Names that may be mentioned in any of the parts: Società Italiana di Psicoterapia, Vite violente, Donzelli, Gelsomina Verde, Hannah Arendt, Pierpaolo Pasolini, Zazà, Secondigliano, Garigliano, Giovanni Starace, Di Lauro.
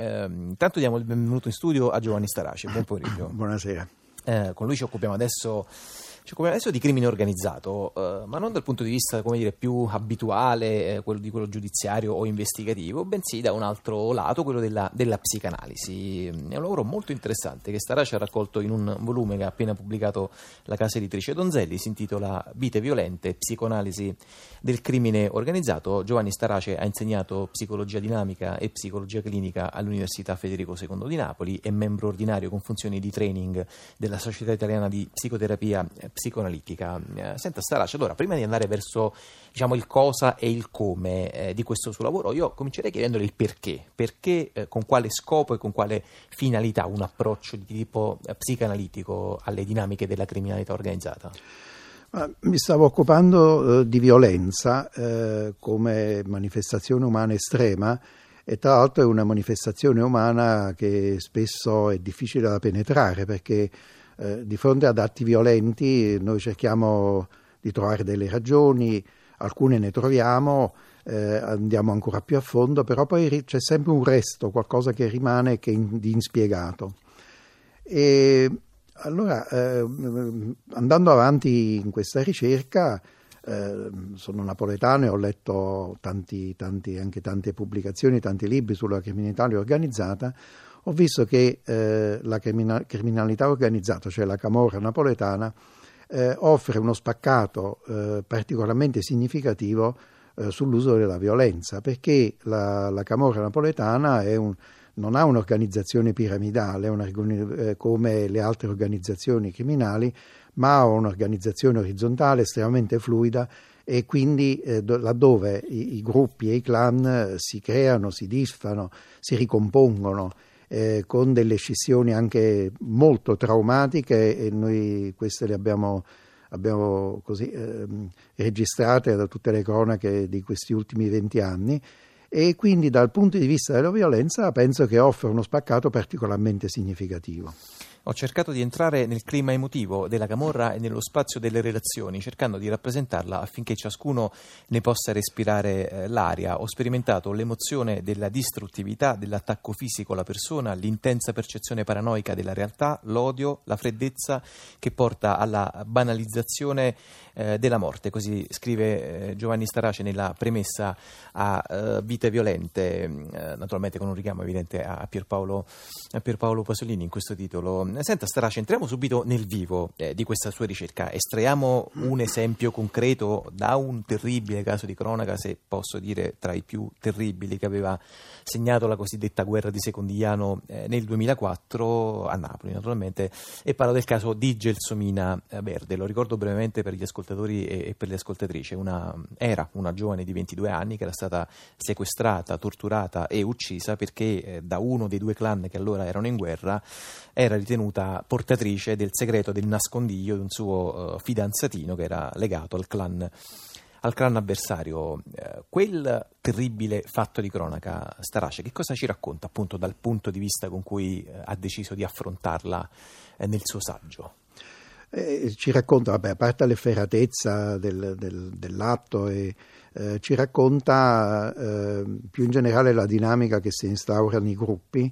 Intanto diamo il benvenuto in studio a Giovanni Starace. Buon pomeriggio. Buonasera. Con lui ci occupiamo adesso di crimine organizzato, ma non dal punto di vista, come dire, più abituale, quello giudiziario o investigativo, bensì da un altro lato, quello della psicanalisi. È un lavoro molto interessante che Starace ha raccolto in un volume che ha appena pubblicato la casa editrice Donzelli, si intitola Vite violente, psicoanalisi del crimine organizzato. Giovanni Starace ha insegnato psicologia dinamica e psicologia clinica all'Università Federico II di Napoli, è membro ordinario con funzioni di training della Società Italiana di Psicoterapia psicoanalitica. Senta Starace, allora, prima di andare verso, diciamo, il cosa e il come di questo suo lavoro, io comincerei chiedendole il perché, con quale scopo e con quale finalità un approccio di tipo psicanalitico alle dinamiche della criminalità organizzata. Mi stavo occupando di violenza come manifestazione umana estrema, e tra l'altro è una manifestazione umana che spesso è difficile da penetrare, perché di fronte ad atti violenti noi cerchiamo di trovare delle ragioni, alcune ne troviamo, andiamo ancora più a fondo, però poi c'è sempre un resto, qualcosa che rimane di inspiegato. E allora, andando avanti in questa ricerca, sono napoletano e ho letto tante pubblicazioni, tanti libri sulla criminalità organizzata. Ho visto che la criminalità organizzata, cioè la camorra napoletana, offre uno spaccato particolarmente significativo sull'uso della violenza, perché la camorra napoletana non ha un'organizzazione piramidale come le altre organizzazioni criminali, ma ha un'organizzazione orizzontale estremamente fluida, e quindi laddove i gruppi e i clan si creano, si disfano, si ricompongono, con delle scissioni anche molto traumatiche, e noi queste le abbiamo così registrate da tutte le cronache di questi ultimi 20 anni, e quindi dal punto di vista della violenza penso che offre uno spaccato particolarmente significativo. Ho cercato di entrare nel clima emotivo della camorra e nello spazio delle relazioni, cercando di rappresentarla affinché ciascuno ne possa respirare l'aria. Ho sperimentato l'emozione della distruttività, dell'attacco fisico alla persona, l'intensa percezione paranoica della realtà, l'odio, la freddezza che porta alla banalizzazione della morte. Così scrive Giovanni Starace nella premessa a Vite violente, naturalmente con un richiamo evidente a Pierpaolo Pasolini in questo titolo. Senta Starace, entriamo subito nel vivo di questa sua ricerca, estraiamo un esempio concreto da un terribile caso di cronaca, se posso dire tra i più terribili, che aveva segnato la cosiddetta guerra di Secondigliano nel 2004 a Napoli, naturalmente, e parlo del caso di Gelsomina Verde. Lo ricordo brevemente per gli ascoltatori e per le ascoltatrici: era una giovane di 22 anni che era stata sequestrata, torturata e uccisa perché da uno dei due clan che allora erano in guerra era ritenuta portatrice del segreto del nascondiglio di un suo fidanzatino che era legato al clan avversario. Quel terribile fatto di cronaca, Starace, che cosa ci racconta appunto dal punto di vista con cui ha deciso di affrontarla nel suo saggio? Ci racconta, a parte l'efferatezza dell'atto, e ci racconta più in generale la dinamica che si instaura nei gruppi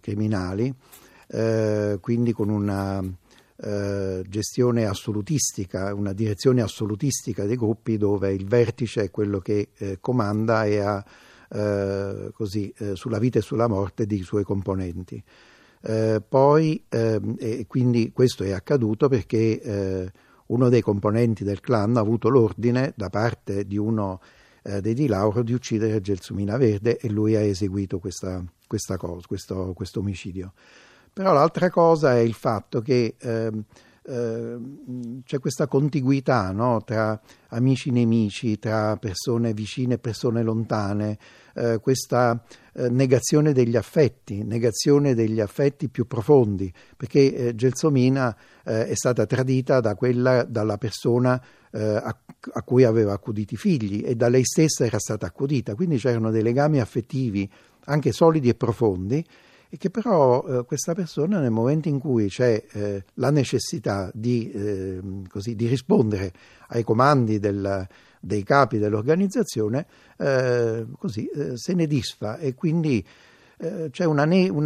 criminali, quindi con una gestione assolutistica, una direzione assolutistica dei gruppi, dove il vertice è quello che comanda e ha sulla vita e sulla morte dei suoi componenti. E quindi questo è accaduto perché uno dei componenti del clan ha avuto l'ordine da parte di uno dei Di Lauro di uccidere Gelsomina Verde, e lui ha eseguito questo omicidio. Però l'altra cosa è il fatto che c'è questa contiguità, no? Tra amici e nemici, tra persone vicine e persone lontane, questa negazione degli affetti, più profondi, perché Gelsomina è stata tradita dalla persona a cui aveva accudito i figli, e da lei stessa era stata accudita, quindi c'erano dei legami affettivi anche solidi e profondi, e che però questa persona, nel momento in cui c'è la necessità di rispondere ai comandi dei capi dell'organizzazione, così se ne disfa, e quindi c'è una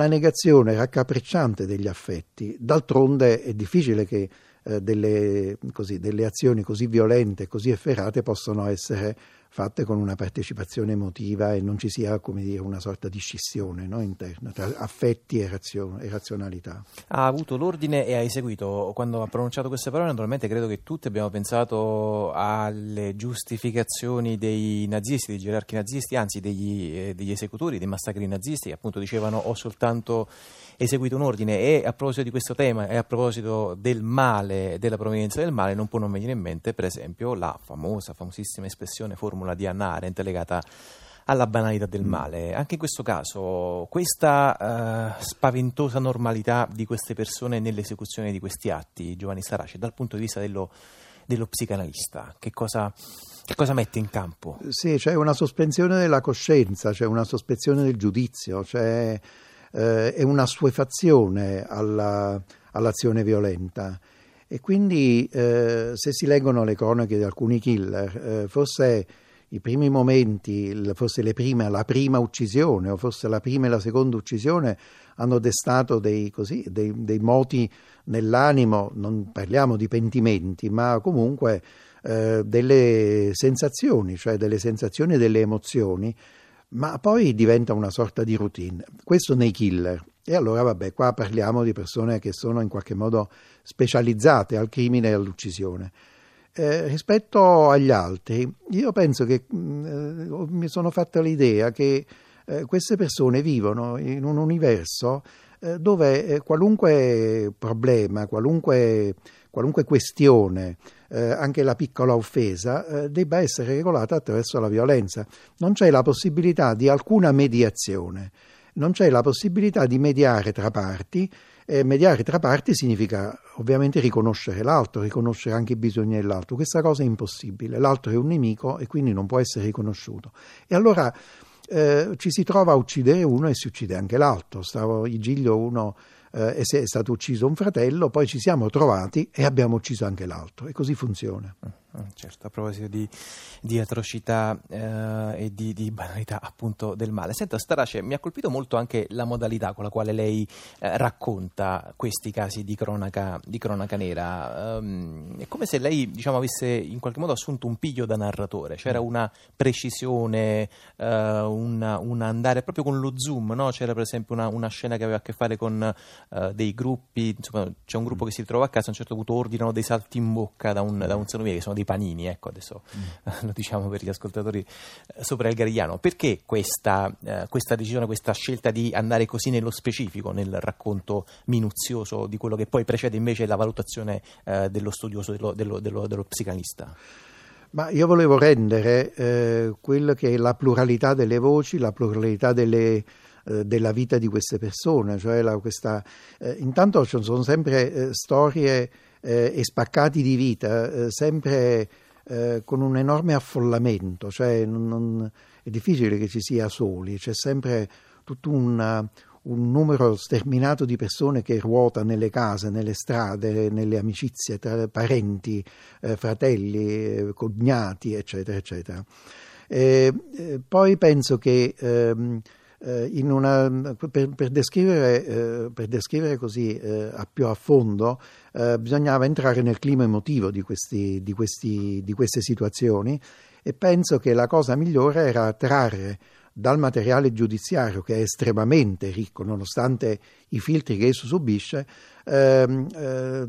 negazione raccapricciante degli affetti. D'altronde è difficile che delle azioni così violente, così efferate possano essere fatte con una partecipazione emotiva e non ci sia, come dire, una sorta di scissione, no, interna tra affetti e razionalità. Ha avuto l'ordine e ha eseguito. Quando ha pronunciato queste parole, naturalmente credo che tutti abbiamo pensato alle giustificazioni dei nazisti, dei gerarchi nazisti, anzi degli esecutori, dei massacri nazisti, che appunto dicevano ho soltanto eseguito un ordine. E a proposito di questo tema e a proposito del male, della provenienza del male, non può non venire in mente per esempio la famosissima espressione, formula di Hannah Arendt legata alla banalità del male. Anche in questo caso questa spaventosa normalità di queste persone nell'esecuzione di questi atti, Giovanni Starace, dal punto di vista dello psicanalista, che cosa mette in campo? Sì, c'è una sospensione della coscienza, c'è una sospensione del giudizio, è una suefazione all'azione violenta. E quindi se si leggono le cronache di alcuni killer, forse i primi momenti, forse la prima uccisione, o forse la prima e la seconda uccisione hanno destato dei moti nell'animo, non parliamo di pentimenti, ma comunque delle sensazioni, cioè delle sensazioni e delle emozioni, ma poi diventa una sorta di routine. Questo nei killer. E allora qua parliamo di persone che sono in qualche modo specializzate al crimine e all'uccisione. Rispetto agli altri, io penso che mi sono fatta l'idea che queste persone vivono in un universo dove qualunque problema, qualunque questione, anche la piccola offesa, debba essere regolata attraverso la violenza. Non c'è la possibilità di alcuna mediazione. Non c'è la possibilità di mediare tra parti, e mediare tra parti significa ovviamente riconoscere l'altro, riconoscere anche i bisogni dell'altro. Questa cosa è impossibile, l'altro è un nemico e quindi non può essere riconosciuto. E allora ci si trova a uccidere uno e si uccide anche l'altro. Stavo Giglio uno è stato ucciso un fratello, poi ci siamo trovati e abbiamo ucciso anche l'altro, e così funziona. Certo, a proposito di atrocità e di banalità appunto del male. Senta, Starace, mi ha colpito molto anche la modalità con la quale lei racconta questi casi di cronaca nera. È come se lei, diciamo, avesse in qualche modo assunto un piglio da narratore, c'era una precisione, un andare proprio con lo zoom, no? C'era per esempio una scena che aveva a che fare con dei gruppi, insomma c'è un gruppo che si ritrova a casa, a un certo punto ordinano dei salti in bocca da un salumiere, che sono dei panini, ecco, adesso lo diciamo per gli ascoltatori sopra il Garigliano. Perché questa decisione, questa scelta di andare così nello specifico nel racconto minuzioso di quello che poi precede invece la valutazione dello studioso, dello psicanalista? Ma io volevo rendere quella che è la pluralità delle voci, la pluralità della vita di queste persone, cioè intanto ci sono sempre storie e spaccati di vita, sempre con un enorme affollamento, cioè è difficile che ci sia soli, c'è sempre tutto un numero sterminato di persone che ruota nelle case, nelle strade, nelle amicizie tra parenti, fratelli, cognati, eccetera eccetera. Poi penso che per descrivere così più a fondo bisognava entrare nel clima emotivo di queste situazioni, e penso che la cosa migliore era trarre dal materiale giudiziario, che è estremamente ricco nonostante i filtri che esso subisce, tutte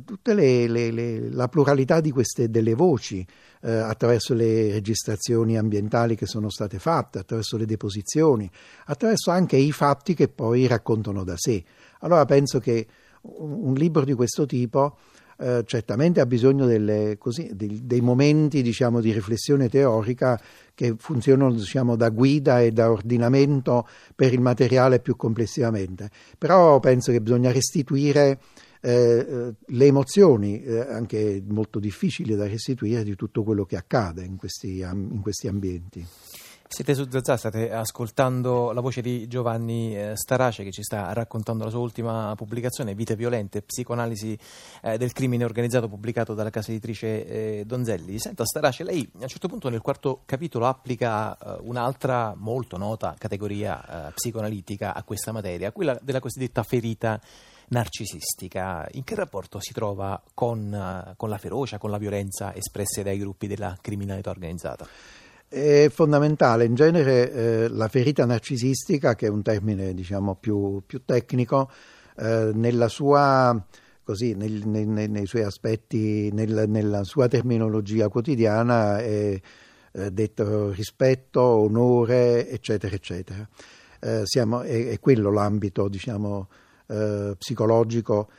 la pluralità delle voci, attraverso le registrazioni ambientali che sono state fatte, attraverso le deposizioni, attraverso anche i fatti che poi raccontano da sé. Allora penso che un libro di questo tipo certamente ha bisogno dei momenti, diciamo, di riflessione teorica che funzionano, diciamo, da guida e da ordinamento per il materiale più complessivamente. Però penso che bisogna restituire le emozioni, anche molto difficili da restituire, di tutto quello che accade in questi ambienti. Siete su Zazà, state ascoltando la voce di Giovanni Starace che ci sta raccontando la sua ultima pubblicazione, Vite violente, psicoanalisi del crimine organizzato, pubblicato dalla casa editrice Donzelli. Senta Starace, lei a un certo punto nel quarto capitolo applica un'altra molto nota categoria psicoanalitica a questa materia, quella della cosiddetta ferita narcisistica. In che rapporto si trova con la ferocia, con la violenza espresse dai gruppi della criminalità organizzata? È fondamentale, in genere la ferita narcisistica, che è un termine diciamo più tecnico, nella sua così nei suoi aspetti, nella sua terminologia quotidiana è detto rispetto, onore, eccetera eccetera. È quello l'ambito diciamo psicologico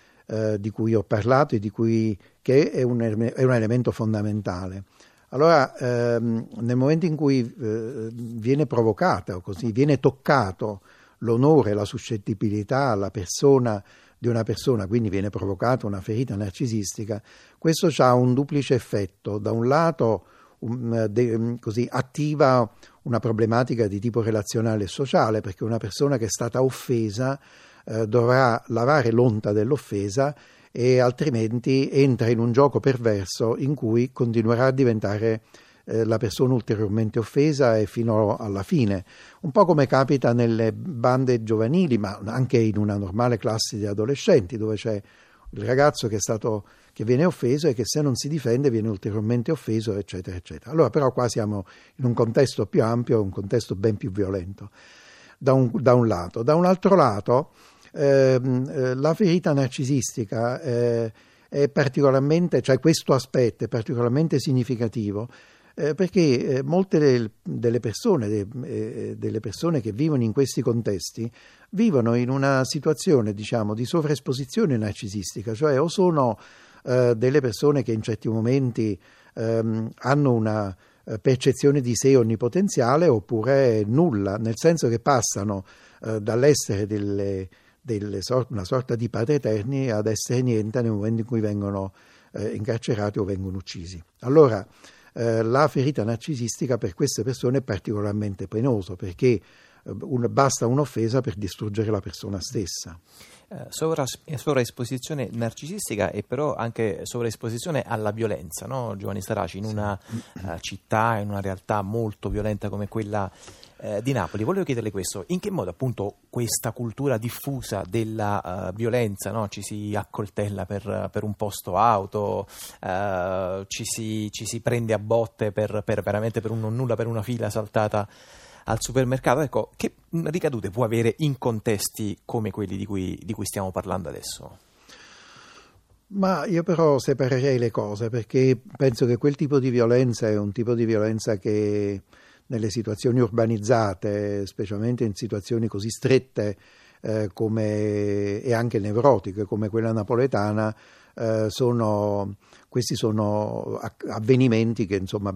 di cui ho parlato e che è un elemento fondamentale. Allora, nel momento in cui viene provocata o così, viene toccato l'onore, la suscettibilità, la persona di una persona, quindi viene provocata una ferita narcisistica, questo ha un duplice effetto. Da un lato attiva una problematica di tipo relazionale e sociale, perché una persona che è stata offesa dovrà lavare l'onta dell'offesa e altrimenti entra in un gioco perverso in cui continuerà a diventare la persona ulteriormente offesa e fino alla fine, un po' come capita nelle bande giovanili, ma anche in una normale classe di adolescenti, dove c'è il ragazzo che viene offeso e che se non si difende viene ulteriormente offeso, eccetera eccetera. Allora però qua siamo in un contesto più ampio, un contesto ben più violento da un lato. Da un altro lato la ferita narcisistica è particolarmente, cioè questo aspetto è particolarmente significativo perché molte delle persone che vivono in questi contesti vivono in una situazione diciamo di sovraesposizione narcisistica, cioè o sono delle persone che in certi momenti hanno una percezione di sé onnipotenziale oppure nulla, nel senso che passano dall'essere una sorta di paterterni ad essere niente nel momento in cui vengono incarcerati o vengono uccisi. Allora la ferita narcisistica per queste persone è particolarmente penoso, perché basta un'offesa per distruggere la persona stessa. Sovraesposizione narcisistica e però anche sovraesposizione alla violenza, no, Giovanni Starace, in una città, in una realtà molto violenta come quella di Napoli. Volevo chiederle questo: in che modo appunto questa cultura diffusa della violenza, no? Ci si accoltella per un posto auto, ci si prende a botte per veramente per un non nulla, per una fila saltata al supermercato, ecco, che ricadute può avere in contesti come quelli di cui stiamo parlando adesso? Ma io però separerei le cose, perché penso che quel tipo di violenza è un tipo di violenza che nelle situazioni urbanizzate, specialmente in situazioni così strette e anche nevrotiche come quella napoletana, questi sono avvenimenti che insomma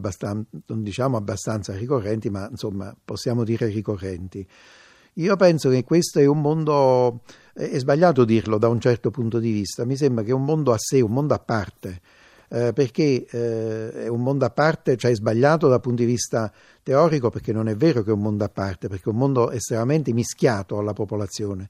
non diciamo abbastanza ricorrenti, ma insomma possiamo dire ricorrenti. Io penso che questo è un mondo, è sbagliato dirlo da un certo punto di vista, mi sembra che è un mondo a sé, un mondo a parte. Perché è un mondo a parte, cioè è sbagliato dal punto di vista teorico, perché non è vero che è un mondo a parte, perché è un mondo estremamente mischiato alla popolazione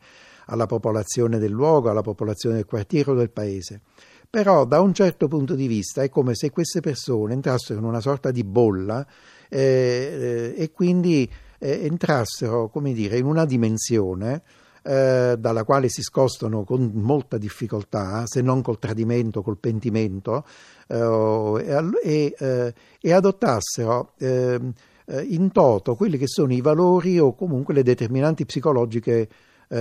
del luogo, alla popolazione del quartiere o del paese. Però da un certo punto di vista è come se queste persone entrassero in una sorta di bolla e quindi entrassero, come dire, in una dimensione dalla quale si scostano con molta difficoltà, se non col tradimento, col pentimento, e adottassero in toto quelli che sono i valori o comunque le determinanti psicologiche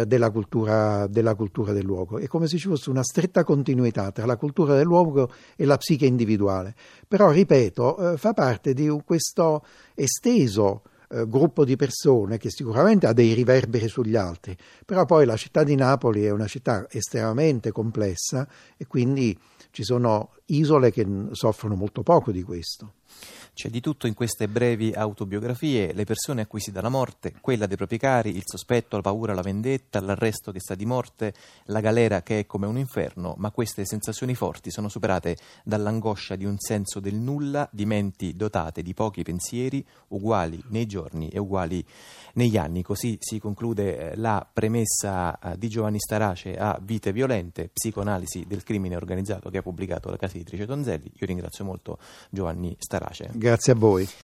della cultura del luogo. È come se ci fosse una stretta continuità tra la cultura del luogo e la psiche individuale. Però, ripeto, fa parte di questo esteso gruppo di persone che sicuramente ha dei riverberi sugli altri, però poi la città di Napoli è una città estremamente complessa e quindi ci sono isole che soffrono molto poco di questo. C'è di tutto in queste brevi autobiografie, le persone a cui si dà la morte, quella dei propri cari, il sospetto, la paura, la vendetta, l'arresto che sa di morte, la galera che è come un inferno, ma queste sensazioni forti sono superate dall'angoscia di un senso del nulla, di menti dotate di pochi pensieri, uguali nei giorni e uguali negli anni. Così si conclude la premessa di Giovanni Starace a Vite violente, psicoanalisi del crimine organizzato, che ha pubblicato la casa editrice Donzelli. Io ringrazio molto Giovanni Starace. Grazie a voi.